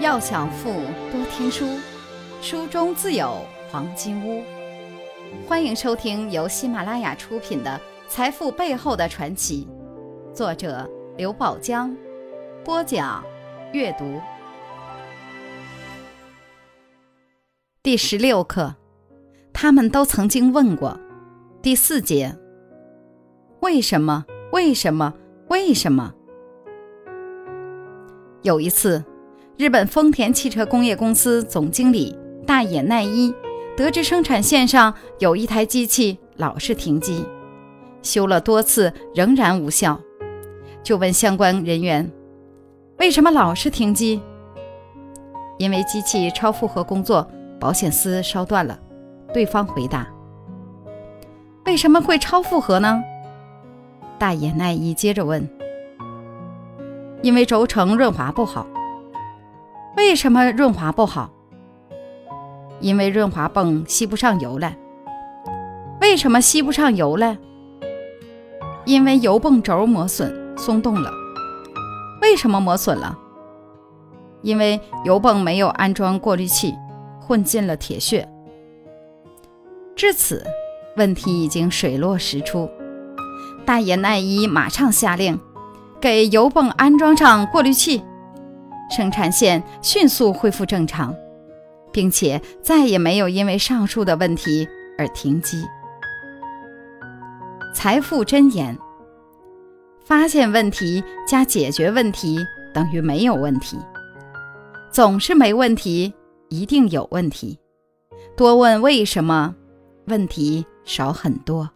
要想富，多听书，书中自有黄金屋。欢迎收听由喜马拉雅出品的《财富背后的传奇》，作者刘宝江，播讲阅读。第16课，他们都曾经问过。第4节，为什么？为什么？为什么？有一次，日本丰田汽车工业公司总经理大野奈一得知生产线上有一台机器老是停机，修了多次仍然无效，就问相关人员，为什么老是停机？因为机器超负荷工作，保险丝烧断了。对方回答，为什么会超负荷呢？大野奈一接着问，因为轴承润滑不好。为什么润滑不好？因为润滑泵吸不上油来。为什么吸不上油来？因为油泵轴磨损松动了。为什么磨损了？因为油泵没有安装过滤器，混进了铁屑。至此，问题已经水落石出。大野奈一马上下令，给油泵安装上过滤器，生产线迅速恢复正常，并且再也没有因为上述的问题而停机。财富箴言：发现问题加解决问题等于没有问题。总是没问题，一定有问题。多问为什么，问题少很多。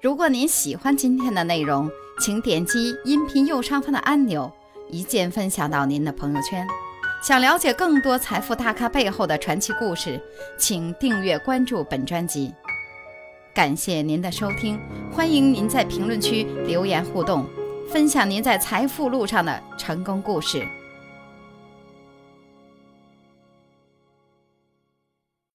如果您喜欢今天的内容，请点击音频右上方的按钮，一键分享到您的朋友圈。想了解更多财富大咖背后的传奇故事，请订阅关注本专辑。感谢您的收听，欢迎您在评论区留言互动，分享您在财富路上的成功故事。